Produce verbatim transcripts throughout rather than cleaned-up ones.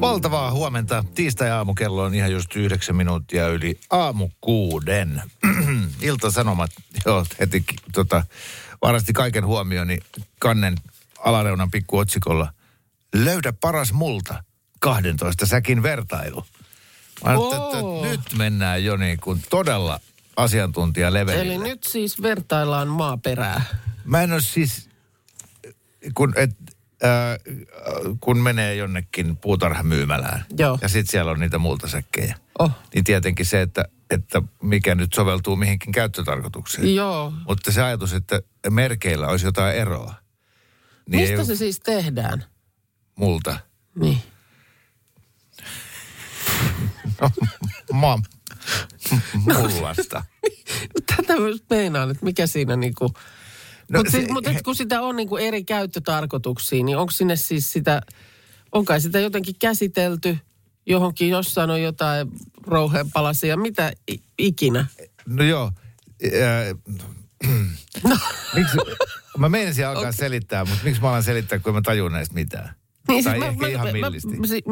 Valtavaa huomenta. Tiistai-aamukello on ihan just yhdeksän minuuttia yli aamu kuuden. Iltasanomat, joo, heti tota, varasti kaiken huomioni kannen alareunan pikkuotsikolla. Löydä paras multa, kahdentoista säkin vertailu. Oh. Nyt mennään jo niin kuin todella asiantuntijalevelillä. Eli nyt siis vertaillaan maaperää. Mä en ole siis, kun... Et, Äh, kun menee jonnekin puutarhamyymälään. Joo. Ja sitten siellä on niitä multasäkkejä. Oh. Niin tietenkin se, että, että mikä nyt soveltuu mihinkin käyttötarkoitukseen. Joo. Mutta se ajatus, että merkeillä olisi jotain eroa. Niin mistä ei... se siis tehdään? Multa. Niin. No, ma... mullasta. Tätä myös meinaan, että mikä siinä niinku... No, mutta siis, mut kun sitä on niinku eri käyttötarkoituksiin, niin onko sinne siis sitä, onko sitä jotenkin käsitelty johonkin, jossain on jotain rouheenpalasia, mitä ikinä? No joo. Äh, no. Miksi, mä meinasin alkaa okay. selittää, mutta miksi mä alan selittää, kun mä tajun näistä mitään? Niin, tai siis ehkä mä, ihan mä, millisti. Mä, siis,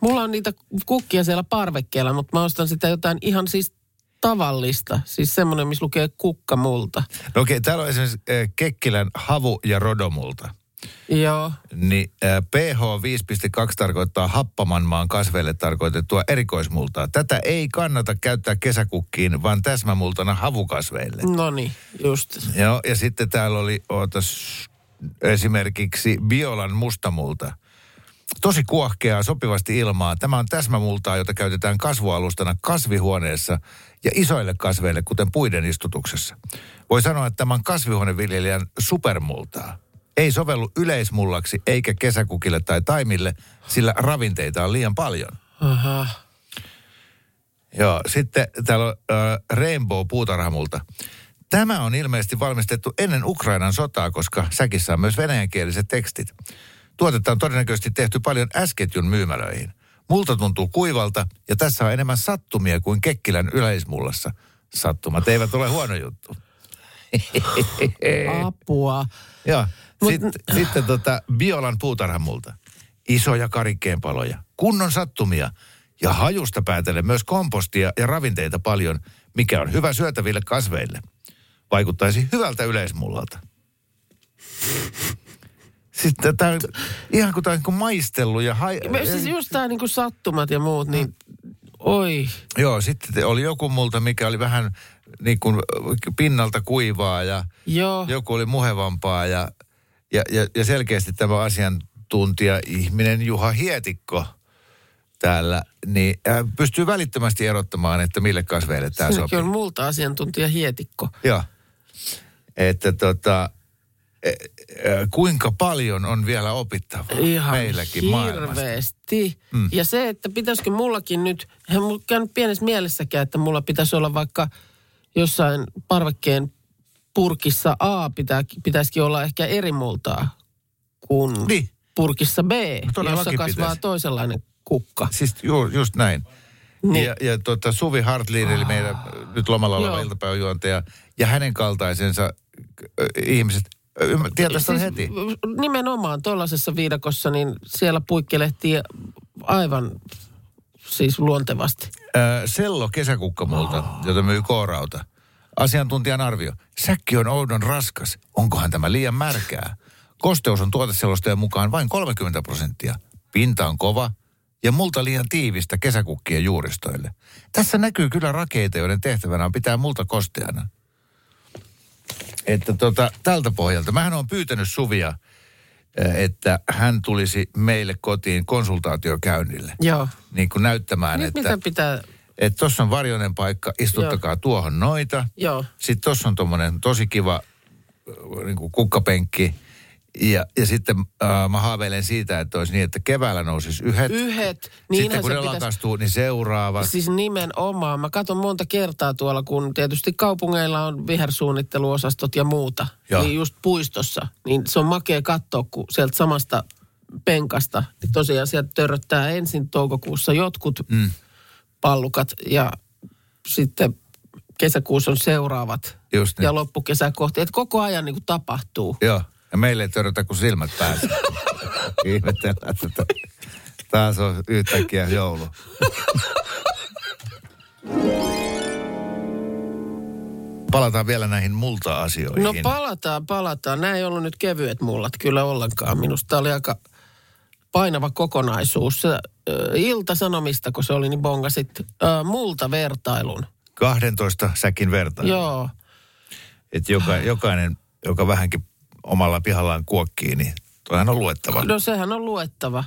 mulla on niitä kukkia siellä parvekkeella, mutta mä ostan sitä jotain ihan siis... tavallista, siis semmoinen, missä lukee kukkamulta. No okei, okay, täällä on esimerkiksi äh, Kekkilän havu- ja rodomulta. Joo. Niin äh, pee hoo viisi pilkku kaksi tarkoittaa happamanmaan kasveille tarkoitettua erikoismultaa. Tätä ei kannata käyttää kesäkukkiin, vaan täsmämultana havukasveille. No niin, just. Joo, ja sitten täällä oli ootas, esimerkiksi Biolan mustamulta. Tosi kuohkeaa, sopivasti ilmaa. Tämä on täsmämultaa, jota käytetään kasvualustana kasvihuoneessa ja isoille kasveille, kuten puiden istutuksessa. Voi sanoa, että tämä on kasvihuoneviljelijän supermultaa. Ei sovellu yleismullaksi eikä kesäkukille tai taimille, sillä ravinteita on liian paljon. Aha. Joo, sitten täällä on äh, Rainbow puutarhamulta. Tämä on ilmeisesti valmistettu ennen Ukrainan sotaa, koska säkissä on myös venäjänkieliset tekstit. Tuotetta on todennäköisesti tehty paljon S-ketjun myymälöihin. Multa tuntuu kuivalta ja tässä on enemmän sattumia kuin Kekkilän yleismullassa. Sattumat eivät ole huono juttu. Apua. Joo. Sitten Mut... sit, tota, Biolan puutarhamulta. Isoja karikkeenpaloja, kunnon sattumia ja hajusta päätellen myös kompostia ja ravinteita paljon, mikä on hyvä syötäville kasveille. Vaikuttaisi hyvältä yleismullalta. Sitten tämä on ihan kuin tämä on maistellut ja... Hai... Siis just tämä niin kuin sattumat ja muut, niin oi. Joo, sitten oli joku multa, mikä oli vähän niin kuin pinnalta kuivaa ja joo. Joku oli muhevampaa ja, ja, ja, ja selkeästi tämä asiantuntija ihminen Juha Hietikko täällä, niin äh, pystyy välittömästi erottamaan, että mille kasveille tämä sopii. Sinäkin on multa asiantuntija Hietikko. Joo, että tota... E, e, kuinka paljon on vielä opittavaa ihan meilläkin maailmassa. Mm. Ja se, että pitäisikö mullakin nyt, en mulla käynyt pienessä mielessäkään, että mulla pitäisi olla vaikka jossain parvekkeen purkissa A, pitä, pitäisikin olla ehkä eri multaa kuin niin. Purkissa B, no, jossa kasvaa pitäisi. Toisenlainen kukka. Siis ju, just näin. Niin. Ja, ja tuota, Suvi Hartliin, eli meidän nyt lomalla oleva iltapäiväjuontaja, ja hänen kaltaisensa ihmiset, tietäisi siis heti. Nimenomaan tuollaisessa viidakossa, niin siellä puikkelehtii aivan siis luontevasti. Öö, sello kesäkukkamulta, oh. jota myy K-Rauta. Asiantuntijan arvio. Säkki on oudon raskas. Onkohan tämä liian märkää? Kosteus on tuoteselostajan mukaan vain kolmekymmentä prosenttia. Pinta on kova ja multa liian tiivistä kesäkukkien juuristoille. Tässä näkyy kyllä rakeita, joiden tehtävänä on pitää multa kosteana. Että tota, tältä pohjalta. Mähän olen pyytänyt Suvia, että hän tulisi meille kotiin konsultaatiokäynnille. Joo. Niin kuin näyttämään, nyt että... Mitä pitää... Että tossa on varjoinen paikka, istuttakaa joo. Tuohon noita. Joo. Sitten tossa on tommonen tosi kiva niin kuin kukkapenkki. Ja, ja sitten äh, mä haaveilen siitä, että olisi niin, että keväällä nousisi yhdet. Yhdet. Niin sitten kun ne pitäisi... lakastuu, niin seuraava. Siis nimenomaan. Mä katson monta kertaa tuolla, kun tietysti kaupungeilla on vihersuunnitteluosastot ja muuta. Joo. Niin just puistossa. Niin se on makea katsoa, kun sieltä samasta penkasta. Niin tosiaan sieltä törröttää ensin toukokuussa jotkut mm. pallukat ja sitten kesäkuussa on seuraavat. Just niin. Ja loppukesää kohti. Että koko ajan niin kuin tapahtuu. Joo. Ja meille ei törjätä, kun silmät pääsee. Ihmetellään, että taas on yhtäkkiä joulu. Palataan vielä näihin multa-asioihin. No palataan, palataan. Nämä ei ollut nyt kevyet mullat kyllä ollenkaan. Minusta oli aika painava kokonaisuus. Ilta-Sanomista, kun se oli, niin bongasit multavertailun. kahdentoista säkin vertailun. Joo. Että joka, jokainen, joka vähänkin omalla pihallaan kuokkiin, niin toihan on luettava. No sehän on luettava,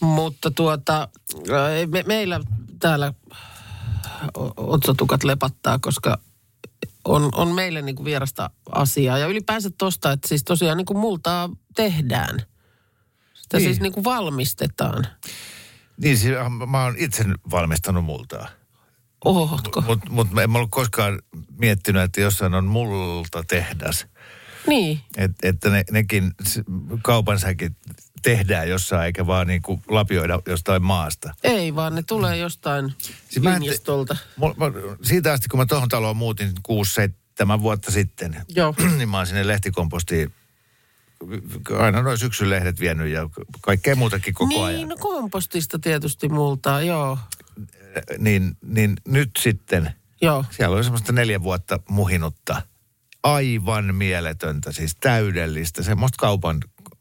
mutta tuota, me, meillä täällä otsatukat lepattaa, koska on, on meille niin kuin vierasta asiaa. Ja ylipäänsä tosta, että siis tosiaan niin kuin multaa tehdään. Sitä niin. Siis niin kuin valmistetaan. Niin, siis mä oon itse valmistanut multaa. Ootko? Mutta mut, mut en mä ollut koskaan miettinyt, että jossain on multa tehdas. Niin. Et, että ne, nekin kaupansäkin tehdään jossain, eikä vaan niin kuin lapioida jostain maasta. Ei, vaan ne tulee jostain siis linjastolta. Mä, mä, siitä asti, kun mä tuohon taloon muutin kuusi seitsemän vuotta sitten, joo. Niin mä oon sinne lehtikompostiin aina noin syksyn lehdet vienyt ja kaikkea muutakin koko niin, ajan. Niin, no kompostista tietysti multaa, joo. Niin, niin nyt sitten, joo. Siellä oli semmoista neljä vuotta muhinutta. Aivan mieletöntä, siis täydellistä. Semmoista kaupan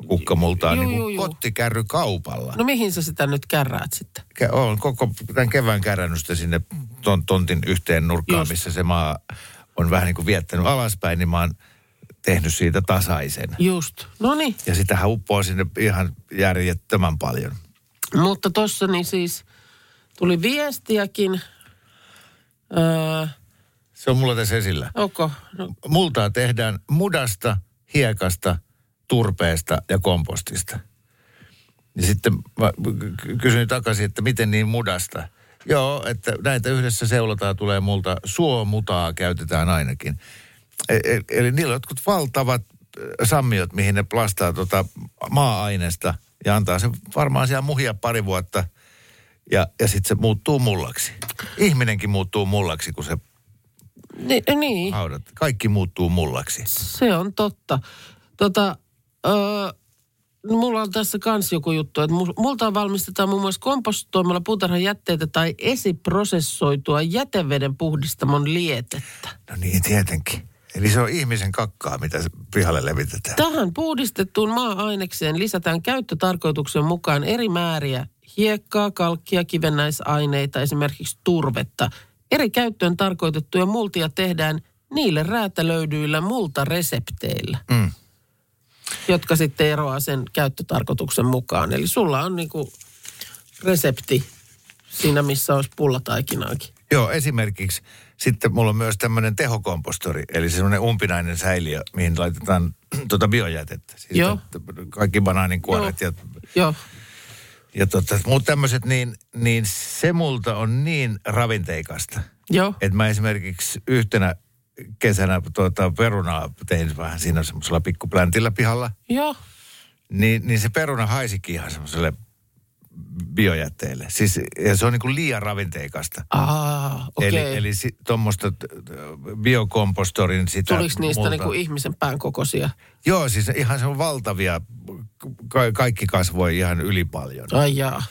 kukkamultaa niin kuin kottikärry kaupalla. No mihin sä sitä nyt kärräät sitten? Olen koko tämän kevään kärrännyt sitä sinne ton, tontin yhteen nurkkaan, just. Missä se maa on vähän niin kuin viettänyt alaspäin, niin mä oon tehnyt siitä tasaisen. Just, no niin. Ja sitähän uppoaa sinne ihan järjettömän paljon. Mutta tossa niin siis tuli viestiäkin. Öö... Se on mulla tässä esillä. Okay, no. Multaa tehdään mudasta, hiekasta, turpeesta ja kompostista. Ja sitten mä kysyin takaisin, että miten niin mudasta? Joo, että näitä yhdessä seulotaan, tulee multa. Suomutaa käytetään ainakin. Eli niillä on jotkut valtavat sammiot, mihin ne plastaa tuota maa-ainesta ja antaa se varmaan siellä muhia pari vuotta. Ja, ja sitten se muuttuu mullaksi. Ihminenkin muuttuu mullaksi, kun se... Ni, niin. Haudat. Kaikki muuttuu mullaksi. Se on totta. Tota, öö, mulla on tässä kans joku juttu, että multa valmistetaan muun muassa kompostoimalla puutarhan jätteitä tai esiprosessoitua jäteveden puhdistamon lietettä. No niin, tietenkin. Eli se on ihmisen kakkaa, mitä pihalle levitetään. Tähän puhdistettuun maa-ainekseen lisätään käyttötarkoituksen mukaan eri määriä hiekkaa, kalkkia, kivennäisaineita, esimerkiksi turvetta. Eri käyttöön tarkoitettuja multia tehdään niille räätälöidyillä multaresepteillä, mm. jotka sitten eroaa sen käyttötarkoituksen mukaan. Eli sulla on niinku resepti siinä, missä olisi pullataikinaakin. Joo, esimerkiksi sitten mulla on myös tämmöinen tehokompostori, eli semmoinen umpinainen säiliö, mihin laitetaan tuota biojätettä. Siis joo. Kaikki banaaninkuoret ja... Joo. Ja totta, mutta tämmöiset, niin, niin se multa on niin ravinteikasta. Joo. Että mä esimerkiksi yhtenä kesänä tuota, perunaa tein vähän siinä semmoisella pikkupläntillä pihalla. Joo. Niin, niin se peruna haisikin ihan semmoiselle biojätteelle. Siis, ja se on niin kuin liian ravinteikasta. Aa, okei. Okay. Eli, eli si, tuommoista biokompostorin sitä... Tuliko niistä multa... niin kuin ihmisen pään kokoisia? Joo, siis ihan se on valtavia... Ka- kaikki kasvoi ihan yli paljon. Ai jaa.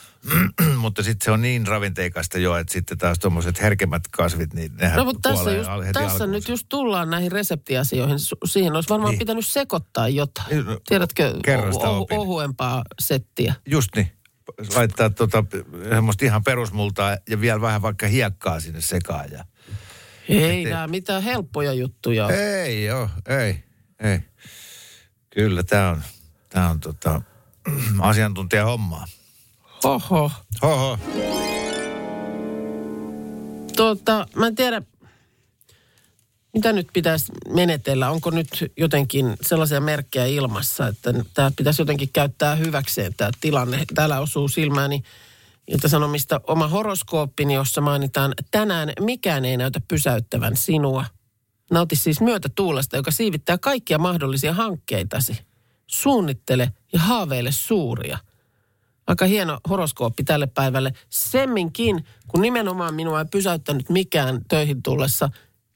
Mutta sitten se on niin ravinteikasta jo, että sitten taas tuommoiset herkemmät kasvit, niin nehän no, mutta tässä, just, al- tässä nyt just tullaan näihin reseptiasioihin. Siihen olisi varmaan niin. Pitänyt sekoittaa jotain. No, tiedätkö, o- o- ohuempaa settiä. Just niin. Laittaa tuota semmoista ihan perusmultaa ja vielä vähän vaikka hiekkaa sinne sekaan. Ja... Ei et, nää mitään helppoja juttuja. Ei joo, ei, ei. Kyllä tää on... Tämä on tota, asiantuntija hommaa. Oho. Oho. Tota, mä en tiedä, Mitä nyt pitäisi menetellä? Onko nyt jotenkin sellaisia merkkejä ilmassa, että tämä pitäisi jotenkin käyttää hyväkseen tämä tilanne? Täällä osuu silmääni Iltasanomista oma horoskooppini, jossa mainitaan, tänään mikään ei näytä pysäyttävän sinua. Nauti siis myötätuulesta, joka siivittää kaikkia mahdollisia hankkeitasi. Suunnittele ja haaveile suuria. Aika hieno horoskooppi tälle päivälle. Semminkin, kun nimenomaan minua ei pysäyttänyt mikään töihin tullessa,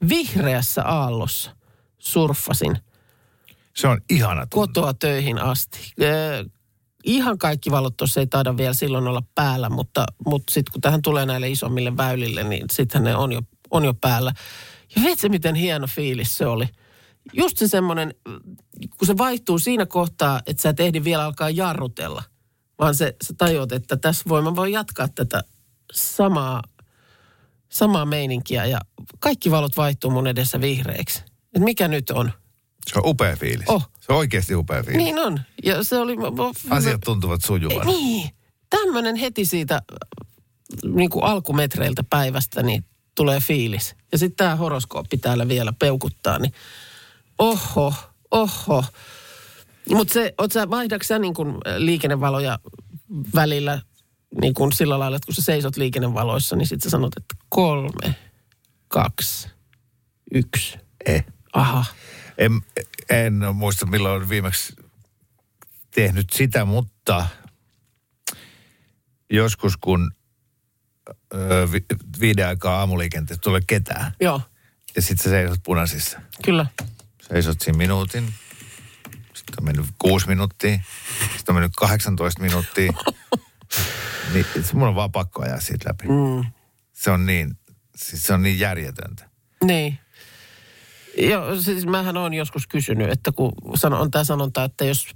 vihreässä aallossa surffasin. Se on ihana tunne. Kotoa töihin asti. Eh, ihan kaikki valot tuossa ei taida vielä silloin olla päällä, mutta, mutta sitten kun tähän tulee näille isommille väylille, niin sittenhän ne on jo, on jo päällä. Ja vitsi, miten hieno fiilis se oli. Just se semmoinen, kun se vaihtuu siinä kohtaa, että sä et ehdi vielä alkaa jarrutella, vaan se, sä tajuat, että tässä voi, mä voin jatkaa tätä samaa, samaa meininkiä ja kaikki valot vaihtuu mun edessä vihreiksi. Et mikä nyt on? Se on upea fiilis. Oh. Se on oikeasti upea fiilis. Niin on. Ja se oli... Asiat tuntuvat sujuvan. Niin. Tämmöinen heti siitä niin kuin alkumetreiltä päivästä niin tulee fiilis. Ja sitten tämä horoskooppi täällä vielä peukuttaa, niin oho, oho. Mutta se, oot sä, vaihdatko sä niin kun liikennevaloja välillä niin kun sillä lailla, että kun sä seisot liikennevaloissa, niin sit sä sanot, että kolme, kaksi, yksi. Eh. Aha. En, en muista, milloin olen viimeksi tehnyt sitä, mutta joskus kun ö, vi, viiden aikaa aamuliikenteessä tulee ketään. Joo. Ja sit sä seisot punaisissa. Kyllä. Seisot siinä minuutin. Sitten on mennyt kuusi minuuttia, sitten on mennyt kahdeksantoista minuuttia. Niin, mun on vaan pakko ajaa siitä läpi. Mm. Se on niin, siis se on niin järjetöntä. Niin. Joo, siis mähän olen joskus kysynyt, että kun on tämä sanonta, että jos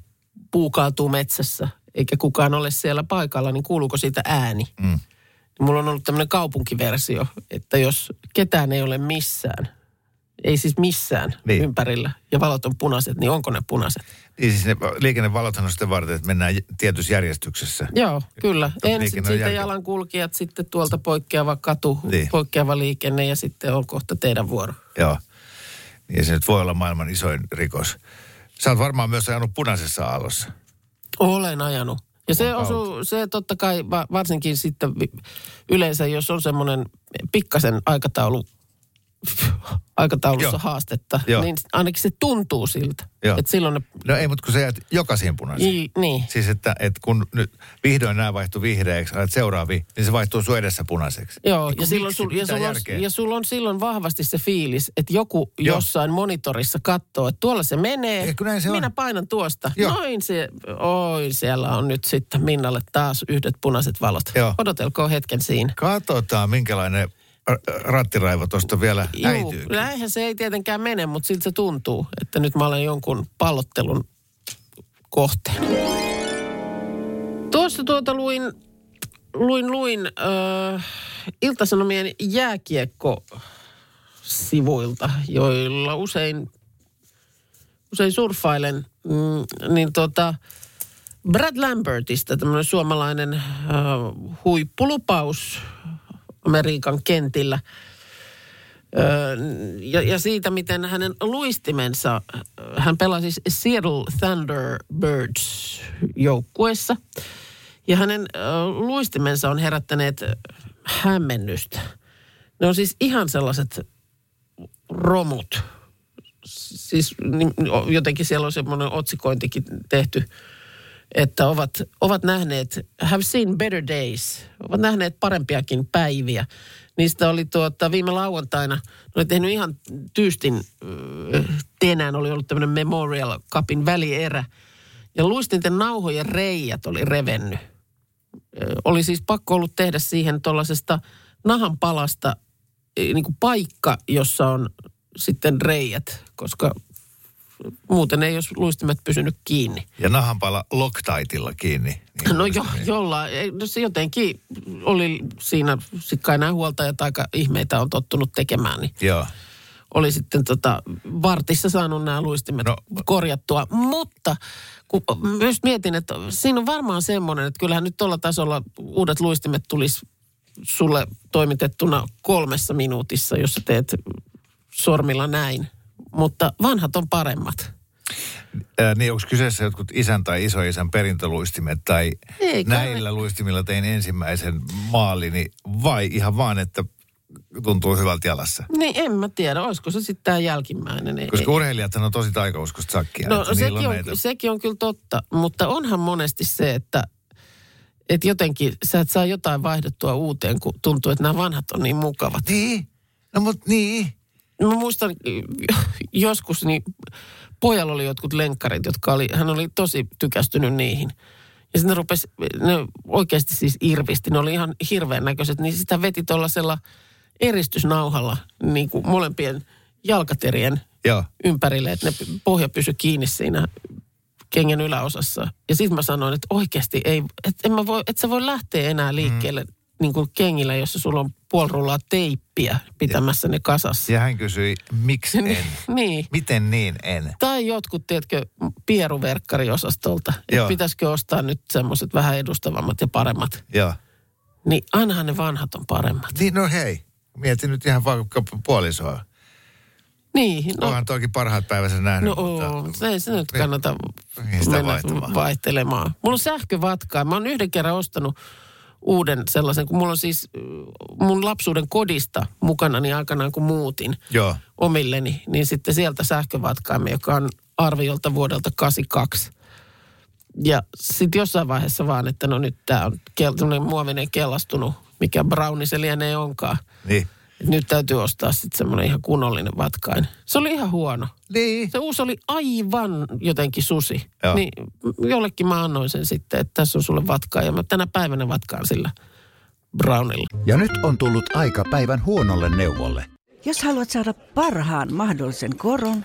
puu kaatuu metsässä, eikä kukaan ole siellä paikalla, niin kuuluuko siitä ääni? Mm. Mulla on ollut tämmöinen kaupunkiversio, että jos ketään ei ole missään, ei siis missään niin ympärillä. Ja valot on punaiset, niin onko ne punaiset? Niin siis ne liikennevalothan on sitä varten, että mennään tietyssä järjestyksessä. Joo, kyllä. Ensin siitä jalankulkijat, sitten tuolta poikkeava katu, niin poikkeava liikenne ja sitten on kohta teidän vuoro. Joo. Ja se nyt voi olla maailman isoin rikos. Sä oot varmaan myös ajanut punaisessa aallossa. Olen ajanut. Ja se osuu, se totta kai varsinkin sitten yleensä, jos on semmoinen pikkasen aikataulu, aikataulussa joo haastetta, joo, niin ainakin se tuntuu siltä. Että silloin ne... No ei, mutta kun sä jäät jokaisiin punaisiin. I, niin. Siis että, että kun nyt vihdoin nämä vaihtuu vihreäksi, alat seuraaviin, niin se vaihtuu sun edessä punaiseksi. Joo, ja, ja, silloin sul, ja, sulla on, ja sulla on silloin vahvasti se fiilis, että joku joo jossain monitorissa katsoo, että tuolla se menee, e, se minä on painan tuosta. Joo. Noin se, oi siellä on nyt sitten Minnalle taas yhdet punaiset valot. Joo. Odotelkoon hetken siinä. Katsotaan minkälainen... rattiraiva tuosta vielä äityykin. Läinhän se ei tietenkään mene, mutta siltä se tuntuu, että nyt mä olen jonkun pallottelun kohteena. Tuossa tuota luin, luin, luin äh, Iltasanomien jääkiekkosivuilta, joilla usein, usein surffailen, mm, niin tota Brad Lambertista, tämmöinen suomalainen äh, huippulupaus Amerikan kentillä. Öö, ja, ja siitä, miten hänen luistimensa, hän pelasi siis Seattle Thunderbirds joukkueessa. Ja hänen öö, luistimensa on herättäneet hämmennystä. Ne on siis ihan sellaiset romut. Siis jotenkin siellä on semmoinen otsikointikin tehty, että ovat, ovat nähneet, have seen better days, ovat nähneet parempiakin päiviä. Niistä oli tuota, viime lauantaina, oli tehnyt ihan tyystin, tänään oli ollut tämmöinen Memorial Cupin välierä. Ja luistinten nauhojen reijät oli revennyt. Oli siis pakko ollut tehdä siihen tuollaisesta nahanpalasta niin kuin paikka, jossa on sitten reijät, koska... Muuten ei jos luistimet pysynyt kiinni. Ja nahanpala Loctiteilla kiinni. Niin no jo, jollain. No se jotenkin oli siinä, sit kai nämä huoltajat aika ihmeitä on tottunut tekemään. Niin joo. Oli sitten tota, vartissa saanut nämä luistimet no korjattua. Mutta kun myös mietin, että siinä on varmaan semmoinen, että kyllähän nyt tuolla tasolla uudet luistimet tulisi sulle toimitettuna kolmessa minuutissa, jos sä teet sormilla näin, mutta vanhat on paremmat. Ää, niin, onko kyseessä jotkut isän tai isoisän perintöluistimet tai eikä näillä me... luistimilla tein ensimmäisen maalini vai ihan vaan, että tuntuu hyvältä jalassa? Niin, en mä tiedä. Olisiko se sitten tämä jälkimmäinen? Ei, Koska ei. urheilijathan on tosi taikauskosta sakkia. No sekin on, on, sekin on kyllä totta, mutta onhan monesti se, että et jotenkin sä et saa jotain vaihdettua uuteen, kun tuntuu, että nämä vanhat on niin mukavat. Niin, no mut niin. Mä muistan joskus, niin pojalla oli jotkut lenkkarit, jotka oli, hän oli tosi tykästynyt niihin. Ja sitten ne rupesi, ne oikeasti siis irvisti, ne oli ihan hirveän näköiset, niin sitä veti tuollaisella eristysnauhalla niin kuin molempien jalkaterien Joo. ympärille, että ne pohja pysyi kiinni siinä kengän yläosassa. Ja sitten mä sanoin, että oikeasti ei, että en mä voi, et sä voi lähteä enää liikkeelle mm. niin kuin kengillä, jossa sulla on puoli rullaa teippiä pitämässä ne kasassa. Ja hän kysyi, miksi en? Niin. Miten niin en? Tai jotkut, tiedätkö, pieruverkkariosastolta, että pitäisikö ostaa nyt semmoiset vähän edustavammat ja paremmat. Joo. Niin ainahan ne vanhat on paremmat. Niin, no hei. Mietin nyt ihan vaikka puolisoa. Niin. No, onhan toki parhaat päivänsä nähnyt. No oo, ei se nyt kannata mennä vaihtelemaan. Mulla on sähkövatkaa. Mä oon yhden kerran ostanut uuden sellaisen, kun mulla on siis mun lapsuuden kodista mukana, niin aikanaan kun muutin Joo. omilleni, niin sitten sieltä sähkövatkaamme, joka on arviolta vuodelta kahdeksankymmentäkaksi. Ja sitten jossain vaiheessa vaan, että no nyt tää on kel- muovinen kellastunut, mikä browni se lienee onkaan. Niin. Nyt täytyy ostaa sitten semmoinen ihan kunnollinen vatkain. Se oli ihan huono. Niin. Se uusi oli aivan jotenkin susi. Joo. Niin jollekin mä annoin sen sitten, että tässä on sulle vatkaa. Ja mä tänä päivänä vatkaan sillä brownilla. Ja nyt on tullut aika päivän huonolle neuvolle. Jos haluat saada parhaan mahdollisen koron,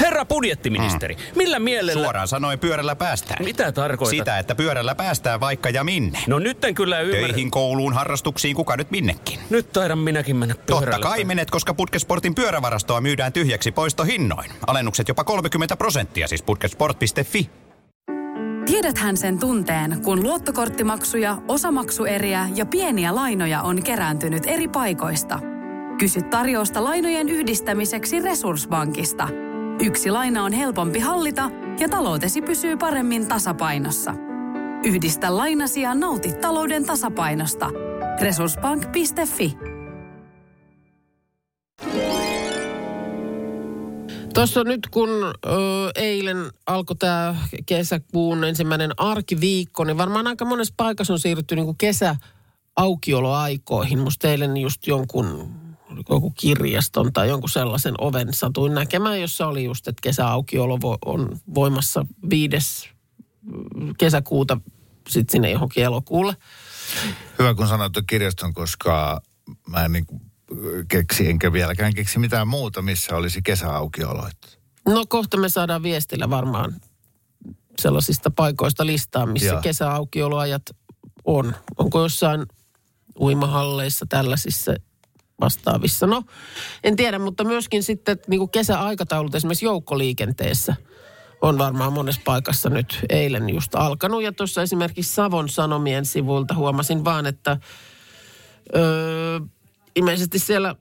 Herra budjettiministeri, mm. millä mielellä... Suoraan sanoen pyörällä päästään. Mitä tarkoitat? Sitä, että pyörällä päästään vaikka ja minne. No nyt en kyllä ymmärrä. Töihin, kouluun, harrastuksiin, kuka nyt minnekin. Nyt taidan minäkin mennä pyörällä. Totta kai menet, koska Putkisportin pyörävarastoa myydään tyhjäksi poistohinnoin. Alennukset jopa kolmekymmentä prosenttia, siis putkisport piste fi. Tiedäthän sen tunteen, kun luottokorttimaksuja, osamaksueriä ja pieniä lainoja on kerääntynyt eri paikoista. Kysy tarjousta lainojen yhdistämiseksi Resurssbankista. Yksi laina on helpompi hallita ja taloutesi pysyy paremmin tasapainossa. Yhdistä lainasi ja nauti talouden tasapainosta. Resurssbank piste fi. Tuossa nyt kun ö, eilen alkoi tämä kesäkuun ensimmäinen arkiviikko, niin varmaan aika monessa paikassa on siirrytty niinku kesäaukioloaikoihin. Musta eilen just jonkun, jonkun kirjaston tai jonkun sellaisen oven satuin näkemään, jossa oli just, että kesäaukiolo vo, on voimassa viides kesäkuuta sitten sinne johonkin elokuulle. Hyvä kun sanoit kirjaston, koska mä en niin kuin... keksi, enkä vieläkään keksi mitään muuta, missä olisi kesäaukioloit. No kohta me saadaan viestillä varmaan sellaisista paikoista listaa, missä Joo. kesäaukioloajat on. Onko jossain uimahalleissa, tällaisissa vastaavissa? No, en tiedä, mutta myöskin sitten niin kuin kesäaikataulut esimerkiksi joukkoliikenteessä on varmaan monessa paikassa nyt eilen just alkanut. Ja tuossa esimerkiksi Savon Sanomien sivuilta huomasin vaan, että... Öö, ilmeisesti siellä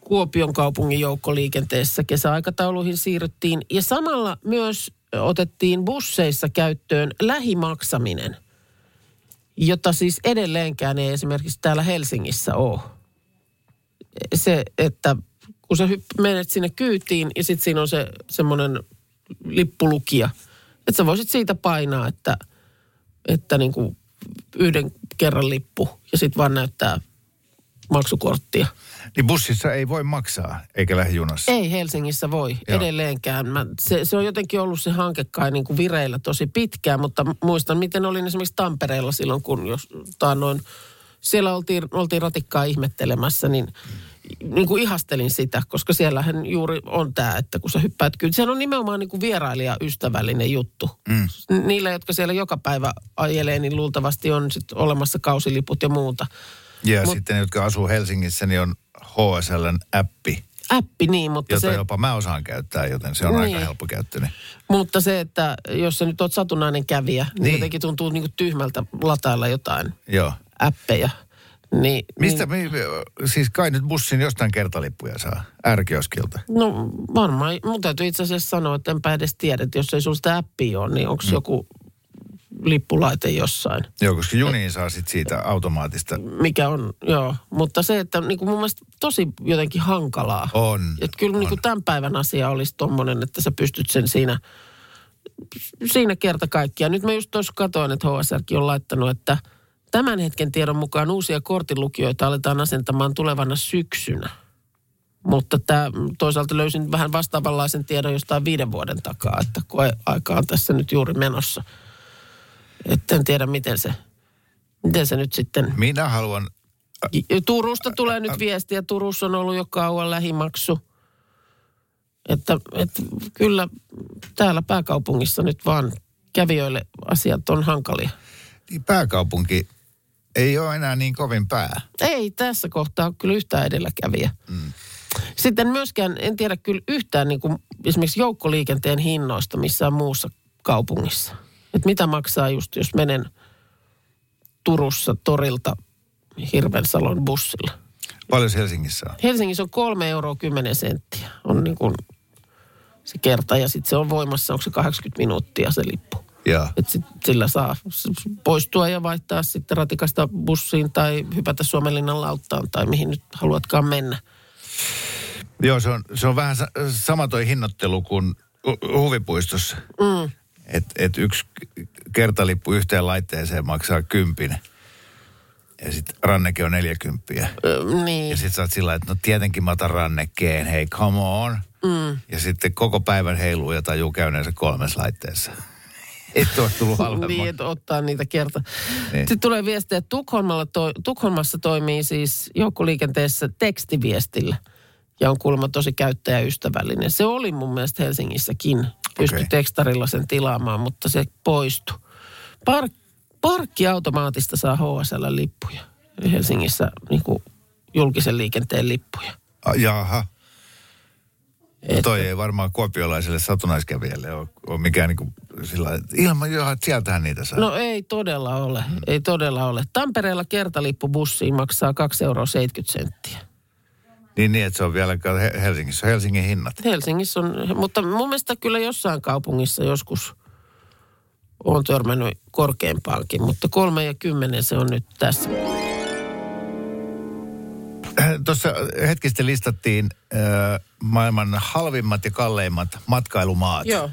Kuopion kaupungin joukkoliikenteessä kesäaikatauluihin siirryttiin. Ja samalla myös otettiin busseissa käyttöön lähimaksaminen, jota siis edelleenkään ei esimerkiksi täällä Helsingissä ole. Se, että kun sä hypp- menet sinne kyytiin ja sitten siinä on se semmoinen lippulukija, että sä voisit siitä painaa, että, että niin kuin yhden kerran lippu ja sitten vaan näyttää maksukorttia. Niin bussissa ei voi maksaa, eikä lähijunassa? Ei Helsingissä voi, Joo. edelleenkään. Mä, se, se on jotenkin ollut se hanke kai niin kuin vireillä tosi pitkään, mutta muistan, miten olin esimerkiksi Tampereella silloin, kun jos, noin, siellä oltiin, oltiin ratikkaa ihmettelemässä, niin, mm. niin kuin ihastelin sitä, koska siellähän juuri on tämä, että kun sä hyppäät kyllä, sehän on nimenomaan niin kuin vierailijaystävällinen juttu. Mm. Niillä, jotka siellä joka päivä ajelee, niin luultavasti on sit olemassa kausiliput ja muuta. Ja Mut, sitten ne, jotka asuu Helsingissä, niin on H S L:n appi. Appi, niin, mutta jota se... Jota jopa mä osaan käyttää, joten se on niin aika helppo käyttöinen. Mutta se, että jos sä nyt oot satunnainen kävijä, niin, niin jotenkin tuntuu niin kuin tyhmältä latailla jotain Joo. appeja. Niin, Mistä, niin... Mi, siis kai nyt bussin jostain kertalippuja saa R-kioskilta? No varmaan, mun täytyy itse asiassa sanoa, että enpä edes tiedä, että jos ei sulla sitä appia ole, niin onko mm. joku lippulaite jossain. Joo, koska juniin Et, saa sit siitä automaattista. Mikä on, joo. Mutta se, että niin kuin mun mielestä tosi jotenkin hankalaa. On. Että kyllä on. Niin kuin tämän päivän asia olisi tommonen, että sä pystyt sen siinä, siinä kerta kaikkiaan. Nyt mä just tuossa katsoin, että H S R:kin on laittanut, että tämän hetken tiedon mukaan uusia kortinlukijoita aletaan asentamaan tulevana syksynä. Mutta tämä, toisaalta löysin vähän vastaavanlaisen tiedon jostain viiden vuoden takaa, että koeaika on tässä nyt juuri menossa. Että en tiedä, miten se, miten se nyt sitten... Minä haluan... Turusta tulee nyt viestiä. Turussa on ollut jo kauan lähimaksu. Että, että kyllä täällä pääkaupungissa nyt vaan kävijöille asiat on hankalia. Niin pääkaupunki ei ole enää niin kovin pää. Ei, tässä kohtaa on kyllä yhtään edelläkävijä. Mm. Sitten myöskään en tiedä kyllä yhtään niin kuin esimerkiksi joukkoliikenteen hinnoista missään muussa kaupungissa. Että mitä maksaa just, jos menen Turussa torilta Hirvensalon bussilla. Paljon Helsingissä on? Helsingissä on kolme euroa kymmenen senttiä. On niin kuin se kerta ja sitten se on voimassa, onko se kahdeksankymmentä minuuttia se lippu. Jaa. Että sit sillä saa poistua ja vaihtaa sitten ratikasta bussiin tai hypätä Suomenlinnan lauttaan tai mihin nyt haluatkaan mennä. Joo, se on, se on vähän sama toi hinnoittelu kuin huvipuistossa. Mm. Että et yksi kertalippu yhteen laitteeseen maksaa kympin. Ja sitten ranneke on neljäkymppiä. Mm, niin. Ja sitten sä oot sillä, että no tietenkin mä otan rannekkeen, hei come on. Mm. Ja sitten koko päivän heiluu ja tajuu käyneensä kolmessa laitteessa. Et ole tullut halvemman. Niin, et ottaa niitä kertaa. Niin. Sitten tulee viestiä, että Tukholmalla to, Tukholmassa toimii siis joukkoliikenteessä tekstiviestillä. Ja on kuulemma tosi käyttäjäystävällinen. Se oli mun mielestä Helsingissäkin. Pystyi okay. tekstarilla sen tilaamaan, mutta se poistui. Park, parkkiautomaatista saa H S L-lippuja. Helsingissä niin kuin julkisen liikenteen lippuja. A, jaha. No toi ei varmaan kuopiolaiselle satunnaiskävijälle ole, ole mikään niin kuin sillä ilman, johon sieltähän niitä saa. No ei todella ole, hmm. ei todella ole. Tampereella kertalippu bussiin maksaa kaksi euroa seitsemänkymmentä senttiä. Niin, niin, että se on vielä Helsingissä, Helsingin hinnat. Helsingissä on, mutta mun mielestä kyllä jossain kaupungissa joskus on törmännyt korkeampaankin, mutta kolme ja kymmenen se on nyt tässä. Tuossa hetkistä listattiin äh, maailman halvimmat ja kalleimmat matkailumaat. Joo.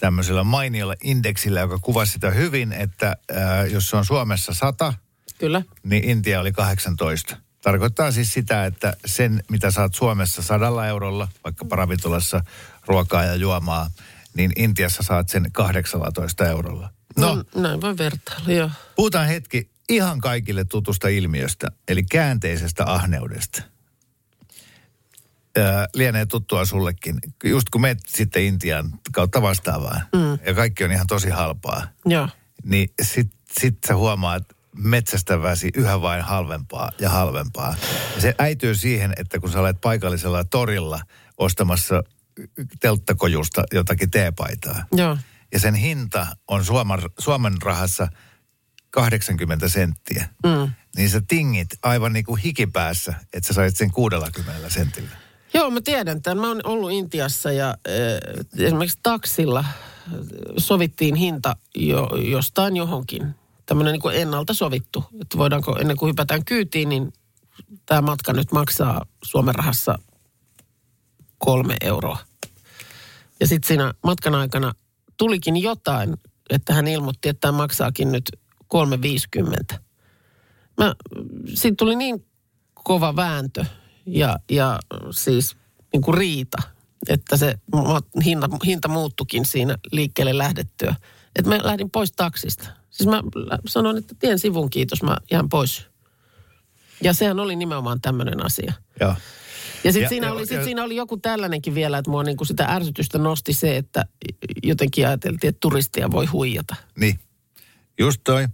Tämmöisellä mainiolla indeksillä, joka kuvasi sitä hyvin, että äh, jos se on Suomessa sata, kyllä, niin Intia oli kahdeksantoista. Tarkoittaa siis sitä, että sen, mitä saat Suomessa sadalla eurolla, vaikkapa ravintolassa ruokaa ja juomaa, niin Intiassa saat sen kahdeksallatoista eurolla. No, no näin voi vertailla, joo. Puhutaan hetki ihan kaikille tutusta ilmiöstä, eli käänteisestä ahneudesta. Ää, lienee tuttua sullekin, just kun menet sitten Intian kautta vastaavaan, mm. ja kaikki on ihan tosi halpaa, joo. Niin sit, sit sä huomaat, metsästäväsi yhä vain halvempaa ja halvempaa. Ja se äityy siihen, että kun sä olet paikallisella torilla ostamassa telttakojusta jotakin teepaitaa. Joo. Ja sen hinta on Suomen, Suomen rahassa kahdeksankymmentä senttiä. Mm. Niin sä tingit aivan niin kuin hikipäässä, että sä sait sen kuudellakymmenellä sentillä. Joo, mä tiedän tämän. Mä oon ollut Intiassa ja eh, esimerkiksi taksilla sovittiin hinta jo, jostain johonkin. Tämmöinen niin kuin ennalta sovittu, että voidaanko, ennen kuin hypätään kyytiin, niin tämä matka nyt maksaa Suomen rahassa kolme euroa. Ja sitten siinä matkan aikana tulikin jotain, että hän ilmoitti, että tämä maksaakin nyt kolme viisikymmentä. Siitä tuli niin kova vääntö ja, ja siis niin kuin riita, että se hinta, hinta muuttukin siinä liikkeelle lähdettyä. Että mä lähdin pois taksista. Siis mä sanon, että tien sivun kiitos, mä jään pois. Ja sehän oli nimenomaan tämmöinen asia. Joo. Ja sitten siinä, sit siinä oli joku tällainenkin vielä, että mua niinku sitä ärsytystä nosti se, että jotenkin ajateltiin, että turistia voi huijata. Niin, just toi.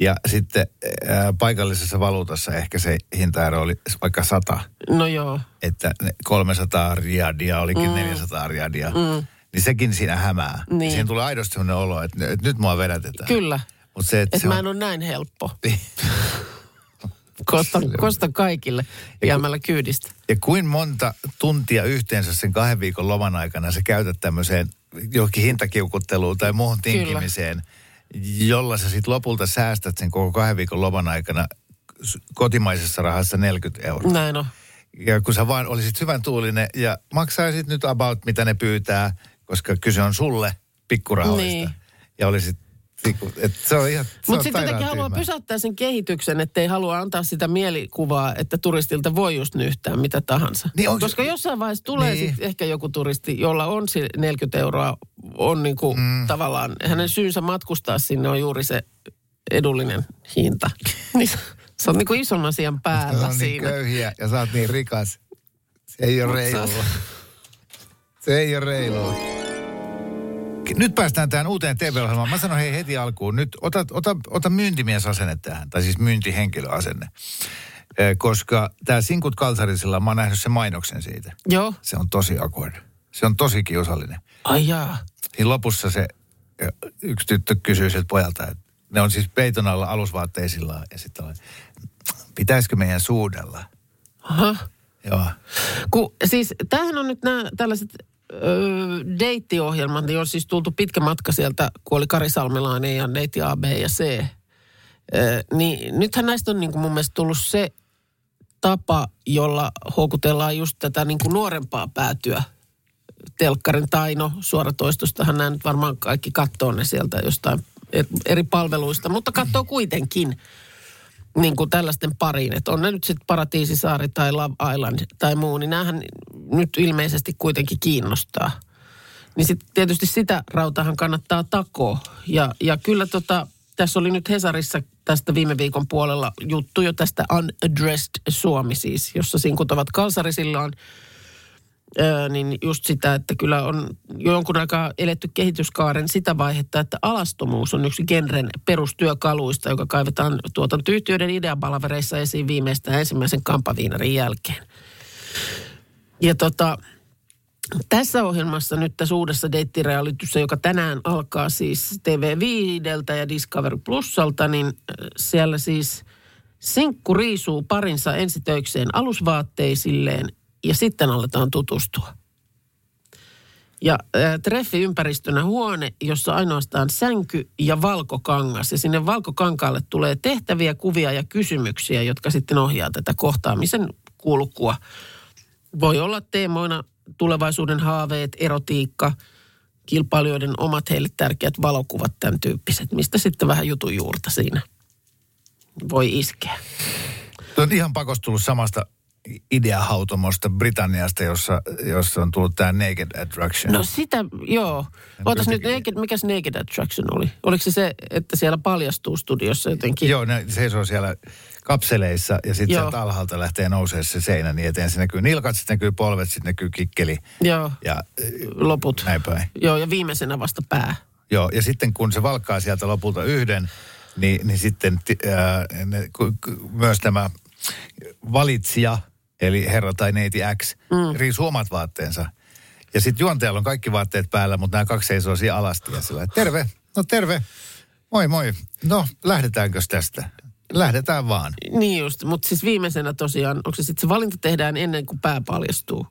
Ja sitten ää, paikallisessa valuutassa ehkä se hintaero oli vaikka sata. No joo. Että kolmesataa riadia olikin mm. neljäsataa riadia. Mm. Niin sekin siinä hämää. Niin. Siihen tulee aidosti sellainen olo, että, että nyt mua vedätetään. Kyllä. Mut se, että et se mä en on... ole näin helppo. Kosta, kosta kaikille jäämällä kyydistä. Ja kuin monta tuntia yhteensä sen kahden viikon loman aikana sä käytät tämmöiseen johonkin hintakiukutteluun tai muuhun tinkimiseen, kyllä, jolla sä sitten lopulta säästät sen koko kahden viikon loman aikana kotimaisessa rahassa neljäkymmentä euroa. Näin on. Ja kun sä vaan olisit hyvän tuulinen ja maksaisit nyt about mitä ne pyytää, koska kyse on sulle pikkurahoista. Niin. Ja olisit mutta sitten jotenkin haluaa pysäyttää sen kehityksen, ettei halua antaa sitä mielikuvaa, että turistilta voi just nyhtää mitä tahansa. Niin on, koska jossain vaiheessa tulee niin sitten ehkä joku turisti, jolla on se neljäkymmentä euroa, on niinku mm. tavallaan, hänen syynsä matkustaa sinne on juuri se edullinen hinta. Se on niinku ison asian päällä siinä. Se on niin köyhiä ja sä oot niin rikas. Se ei ole reilua. Se ei ole reilua. Nyt päästään tähän uuteen T V-ohjelmaan. Mä sanon hei heti alkuun. Nyt ota, ota, ota myyntimiesasenne tähän, tai siis myyntihenkilöasenne. Eh, koska tää Sinkut Kalsarisilla, mä oon nähnyt sen mainoksen siitä. Joo. Se on tosi awkward. Se on tosi kiusallinen. Ai jaa. Siinä lopussa se yksi tyttö kysyy sieltä pojalta, että ne on siis peiton alla alusvaatteisilla. Ja sitten on, pitäisikö meidän suudella? Aha. Joo. Ku, siis tämähän on nyt nämä tällaiset... deittiohjelmat, niin on siis tultu pitkä matka sieltä, kun oli Kari Salmelainen ja Neiti A, B ja C. Niin nythän näistä on niin kuin mun mielestä tullut se tapa, jolla houkutellaan just tätä niin kuin nuorempaa päätyä. Telkkarin taino, suoratoistostahan nämä nyt varmaan kaikki katsoo ne sieltä jostain eri palveluista, mutta katsoo kuitenkin niin kuin tällaisten pariin. Että on ne nyt sitten Paratiisisaari tai Love Island tai muu, niin näähän nyt ilmeisesti kuitenkin kiinnostaa. Niin sitten tietysti sitä rautahan kannattaa takoa. Ja, ja kyllä tota, tässä oli nyt Hesarissa tästä viime viikon puolella juttu jo tästä Unaddressed Suomi siis, jossa sinkut ovat kalsarisillaan. Öö, niin just sitä, että kyllä on jo jonkun aikaa eletty kehityskaaren sitä vaihetta, että alastomuus on yksi genren perustyökaluista, joka kaivetaan tuotantoyhtiöiden ideapalvereissa esiin viimeistään ensimmäisen kampaviinarin jälkeen. Ja tota, tässä ohjelmassa nyt tässä uudessa deittirealityssä, joka tänään alkaa siis T V viideltä ja Discovery Plusalta, niin siellä siis sinkku riisuu parinsa ensitöikseen alusvaatteisilleen ja sitten aletaan tutustua. Ja ää, treffi ympäristönä huone, jossa ainoastaan sänky ja valkokangas. Ja sinne valkokankaalle tulee tehtäviä, kuvia ja kysymyksiä, jotka sitten ohjaa tätä kohtaamisen kulkua. Voi olla teemoina tulevaisuuden haaveet, erotiikka, kilpailijoiden omat heille tärkeät valokuvat, tämän tyyppiset. Mistä sitten vähän jutun juurta siinä voi iskeä. Tuo on ihan pakostunut samasta ideahautomosta Britanniasta, jossa, jossa on tullut tämä Naked Attraction. No sitä, joo. Ootas nyt, naked, mikäs Naked Attraction oli? Oliko se se, että siellä paljastuu studiossa jotenkin? Joo, ne seisoo siellä kapseleissa ja sitten sieltä alhaalta lähtee nousee se seinä, niin eteen se näkyy nilkat, sitten näkyy polvet, sitten näkyy kikkeli. Joo, ja, loput. Näin päin. Joo, ja viimeisenä vasta pää. Joo, ja sitten kun se valkkaa sieltä lopulta yhden, niin, niin sitten äh, ne, ku, ku, myös tämä valitsija, eli herra tai neiti X, mm. riisuu omat vaatteensa. Ja sitten juontajalla on kaikki vaatteet päällä, mutta nämä kaksi seisoo siellä alasti. Ja sillä, terve, no terve, moi moi, no lähdetäänkös tästä? Lähdetään vaan. Niin just, mutta siis viimeisenä tosiaan, onko se sitten se valinta tehdään ennen kuin pää paljastuu?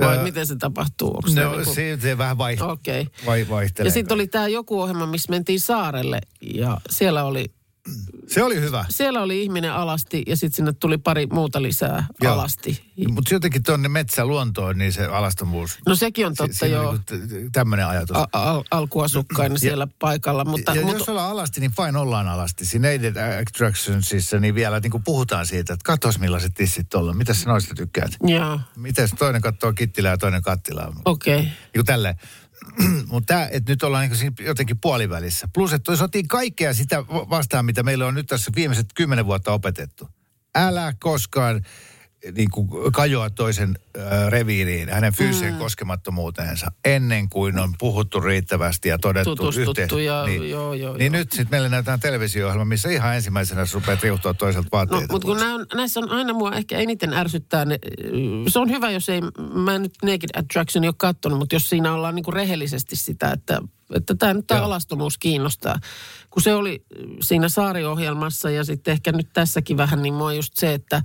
Vai öö, miten se tapahtuu? Onko se no niin kuin... se, se vähän vaiht... okay. vai, vaihtelee. Ja sitten oli tämä joku ohjelma, missä mentiin saarelle ja siellä oli... Se oli hyvä. Siellä oli ihminen alasti ja sitten sinne tuli pari muuta lisää joo. alasti. Mutta jotenkin tuonne metsäluontoon, niin se alastomuus. No sekin on totta, si- joo. Niinku tämmöinen ajatus. A- al- alkuasukkaina ja, siellä paikalla. Mutta, ja mutta... jos ollaan alasti, niin fine ollaan alasti. Siinä Naked Attractionsissa niin vielä niin kuin puhutaan siitä, että katos millaiset tissit tuolla. Mitäs sä noista tykkäät? Joo. Mitäs toinen kattoo kittilää ja toinen kattilaa? Okei. Okay. Niin kuin tälleen. Mutta nyt ollaan niinku jotenkin puolivälissä. Plus, että sotiin kaikkea sitä vastaan, mitä meillä on nyt tässä viimeiset kymmenen vuotta opetettu. Älä koskaan niin kuin kajoa toisen äh, reviiriin, hänen fyysiseen mm. koskemattomuuteensa, ennen kuin on puhuttu riittävästi ja todettu yhteen. Ja, niin joo, joo, niin joo. Nyt sitten meille näytetään televisio-ohjelma, missä ihan ensimmäisenä rupeat riuhtua toiselta vaatteita. No, mutta kun nää on, näissä on aina mua ehkä eniten ärsyttää ne, se on hyvä, jos ei, mä en nyt Naked Attraction ole katsonut, mutta jos siinä ollaan niin kuin rehellisesti sitä, että että tämä nyt tämä alastomuus kiinnostaa. Kun se oli siinä saariohjelmassa ja sitten ehkä nyt tässäkin vähän, niin mua just se, että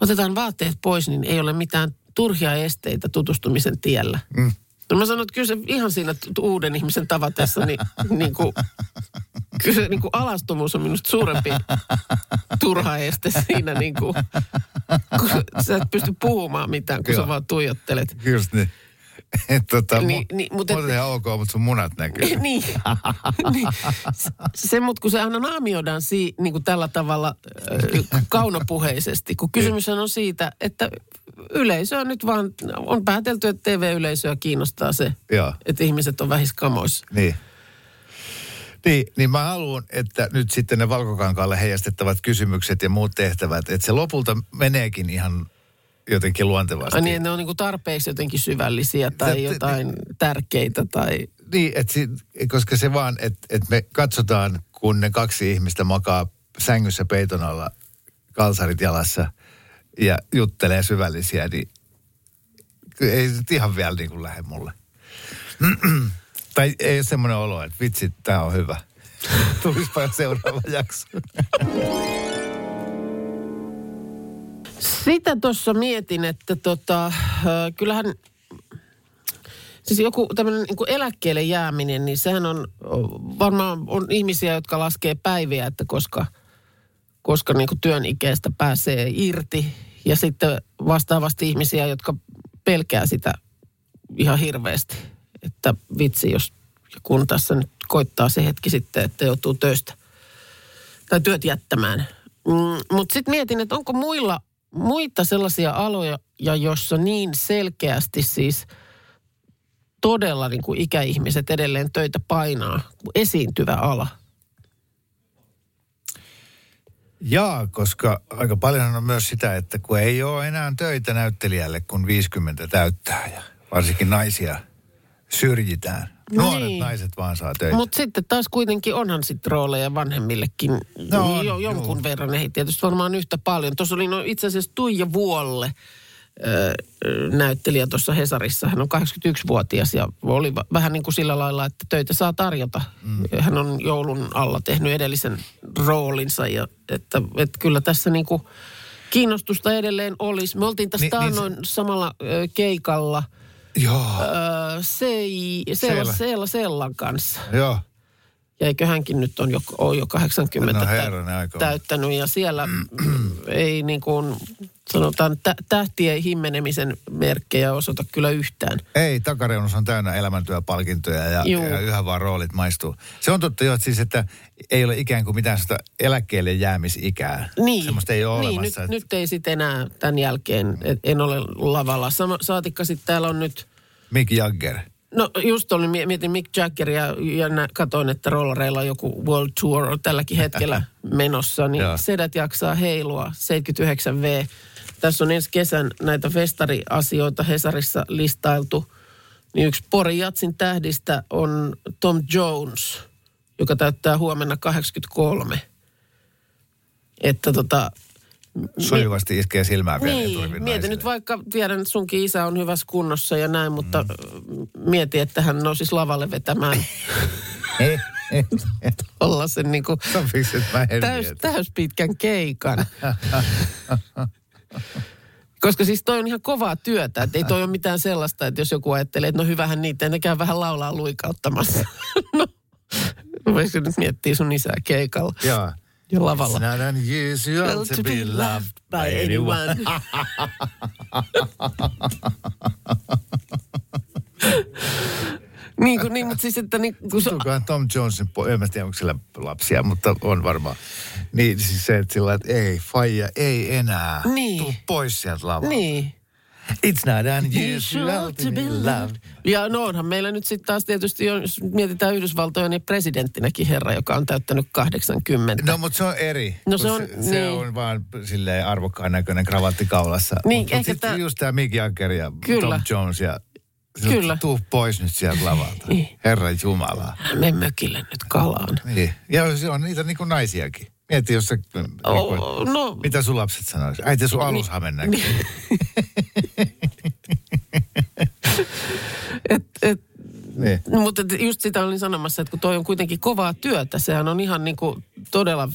otetaan vaatteet pois, niin ei ole mitään turhia esteitä tutustumisen tiellä. Mm. No mä sanon, että kyllä se ihan siinä uuden ihmisen tavatessa, niin, niin kuin, kyllä se niin kuin alastomuus on minusta suurempi turha este siinä, niin kuin, kun sä et pysty puhumaan mitään, kun kyllä sä vaan tuijottelet. Just niin. Tota, niin, mu- niin, mutta et, ihan ok, mutta sun munat näkyy. Niin, niin. Se, se mut kun se aina naamioidaan si, niin kuin tällä tavalla äh, kaunopuheisesti, kun kysymys on siitä, että yleisö on nyt vaan, on päätelty, että T V-yleisöä kiinnostaa se, joo, että ihmiset on vähiskamoissa. Niin. Niin, niin mä haluan, että nyt sitten ne valkokankaalle heijastettavat kysymykset ja muut tehtävät, että se lopulta meneekin ihan jotenkin luontevasti. Niin, ne on niinku tarpeeksi jotenkin syvällisiä tai Tätä, jotain niin, tärkeitä tai... Niin, et si, koska se vaan, että et me katsotaan, kun ne kaksi ihmistä makaa sängyssä peiton alla, kalsarit jalassa ja juttelee syvällisiä, niin ei se ihan vielä niin kuin lähde mulle. Tai ei ole semmoinen olo, että vitsi, tää on hyvä. Tulispa jo seuraava jakso. Sitä tuossa mietin, että tota, kyllähän siis joku tämmöinen niin kuin eläkkeelle jääminen, niin sehän on varmaan on ihmisiä, jotka laskee päiviä, että koska, koska niin kuin työn ikäistä pääsee irti. Ja sitten vastaavasti ihmisiä, jotka pelkää sitä ihan hirveästi, että vitsi, jos kun tässä nyt koittaa se hetki sitten, että joutuu töistä tai työt jättämään. Mm, mutta sitten mietin, että onko muilla muita sellaisia aloja, joissa niin selkeästi siis todella niin kuin ikäihmiset edelleen töitä painaa, esiintyvä ala. Jaa, koska aika paljon on myös sitä, että kun ei ole enää töitä näyttelijälle, kun viisikymmentä täyttää ja varsinkin naisia syrjitään. Nuoret niin, naiset vaan saa töitä. Mutta sitten taas kuitenkin onhan sitten rooleja vanhemmillekin no on, jo, jonkun juu. verran. Ei tietysti varmaan yhtä paljon. Tuossa oli no itse asiassa Tuija Vuolle öö, näyttelijä tuossa Hesarissa. Hän on kahdeksankymmentäyksivuotias ja oli vähän niin kuin sillä lailla, että töitä saa tarjota. Mm. Hän on joulun alla tehnyt edellisen roolinsa ja että, että kyllä tässä niin kuin kiinnostusta edelleen olisi. Me oltiin tässä niin, noin se... samalla öö, keikalla. Joo. Öö, Sei, Sella, Sella, Sellan kanssa. Joo. Ja eikö hänkin nyt on jo, on jo kahdeksankymmentä no, herran, täyttänyt. Ja siellä ei niin kuin, sanotaan, tä, tähtien himmenemisen merkkejä osoita kyllä yhtään. Ei, takareunus on täynnä elämäntyöpalkintoja ja, ja yhä vaan roolit maistuu. Se on totta jo, että siis, että ei ole ikään kuin mitään sitä eläkkeelle jäämisikää. Niin, semmoista ei ole niin olemassa, nyt, että... nyt ei sitten enää tämän jälkeen, et, en ole lavalla. Sama, saatikka sitten täällä on nyt... Mick Jagger. No just olin, mietin Mick Jaggeria ja katsoin, että rollareilla joku World Tour on tälläkin hetkellä menossa, niin sedät jaksaa heilua, seitsemänkymmentäyhdeksän vuotta. Tässä on ensi kesän näitä festariasioita Hesarissa listailtu, niin yksi Porin jatsin tähdistä on Tom Jones, joka täyttää huomenna kahdeksankymmentäkolme. Että tota... Sujuvasti iskee silmään vielä. Niin, mieti nyt vaikka, tiedän, että sunkin isä on hyvässä kunnossa ja näin, mutta mm. mieti, että hän nousisi lavalle vetämään. Ei, ei, ei. Tollasen niin kuin täys, täys pitkän keikan. Koska siis toi on ihan kovaa työtä, että ei toi ole mitään sellaista, että jos joku ajattelee, että no hyvähän niitä, ne käy vähän laulaa luikauttamassa. No, voisiko nyt miettiä sun isää keikalla? Joo. Ja lavalla. It's not unusual well, to, to be loved by anyone. niin kuin, niin, mutta siis, että niin kuin... Tutukaan Tom Jonesin, po- en mä tiedä, onko siellä lapsia, mutta on varmaan. Niin siis se, että sillä, että ei, faija, ei enää. Niin. Tuu pois sieltä lavalta. Niin. It's not unusual to be loved. Ja no onhan meillä nyt sitten taas tietysti, jos mietitään Yhdysvaltoja, niin presidenttinäkin herra, joka on täyttänyt kahdeksankymmentä. No mutta se on eri. No se on, se, niin. se on vaan silleen arvokkaan näköinen kravatti kaulassa. Niin, mutta mut sitten just tämä Mick Jagger ja kyllä. Tom Jones ja... Kyllä. Tuu pois nyt sieltä lavalta. Niin. Herra Jumala. Me mökille nyt kalaan. Niin. Ja se on niitä niin kuin naisiakin. Mieti, jos sä, oh, niin no. mitä sun lapset sanois? Äiti, sun alushamen näkyy. et, et, niin. No, mutta just sitä olin sanomassa, että kun toi on kuitenkin kovaa työtä, sehän on ihan niin kuin todella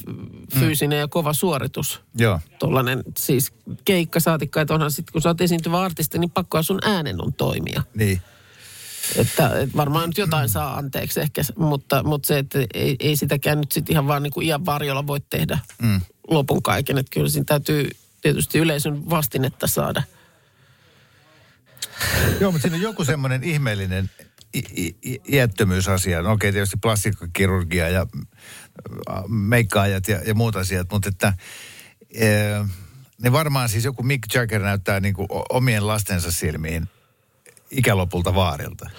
fyysinen mm. ja kova suoritus. Joo. Tollainen siis keikka saatikka, että onhan sitten kun sä oot esiintyvä artisti, niin pakkoa sun äänen on toimia. Niin. Että et varmaan nyt jotain mm. saa anteeksi ehkä, mutta, mutta se, että ei, ei sitäkään nyt sitten ihan vaan niin kuin iän varjolla voi tehdä mm. lopun kaiken. Että kyllä siinä täytyy tietysti yleisön vastinetta saada. Joo, mutta siinä on joku semmoinen ihmeellinen... I- i- iättömyysasia. Okei, okay, tietysti plastikkakirurgia ja meikkaajat ja, ja muut asiat, mutta että e, ne varmaan siis joku Mick Jagger näyttää niin kuin omien lastensa silmiin ikälopulta vaarilta.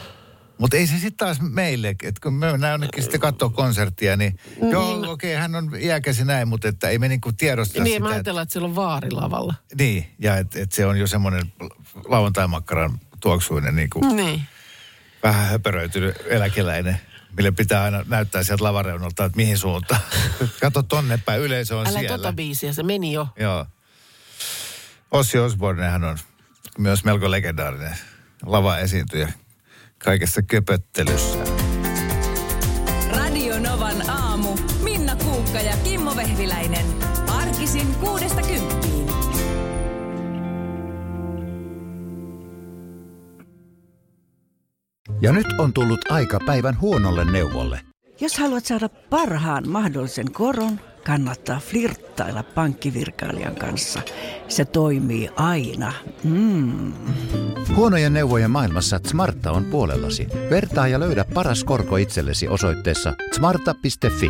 Mutta ei se sitten taas meille, että kun me näynnäkin sitten katsoa konserttia, niin mm. joo, okei, okay, hän on iäkäsi näin, mutta että ei me niinku tiedostaa niin, sitä. Niin, mä ajatellaan, että siellä on vaarilavalla. Niin, ja että et se on jo semmoinen lauantaimakkaran tuoksuinen niinku... Niin. Vähän höperöitynyt eläkeläinen, mille pitää aina näyttää sieltä lavareunalta, että mihin suuntaan. Kato tonne päin, yleisö on Älä siellä. Älä tota biisiä, se meni jo. Joo. Ossi Osbournehan on myös melko legendaarinen lavaesiintyjä kaikessa köpöttelyssä. Radio Novan aamu. Minna Kuukka ja Kimmo Vehviläinen. Arkisin kuudesta kymppiin. Ja nyt on tullut aika päivän huonolle neuvolle. Jos haluat saada parhaan mahdollisen koron, kannattaa flirttailla pankkivirkailijan kanssa. Se toimii aina. Mm. Huonojen neuvojen maailmassa Smarta on puolellasi. Vertaa ja löydä paras korko itsellesi osoitteessa smarta piste fi.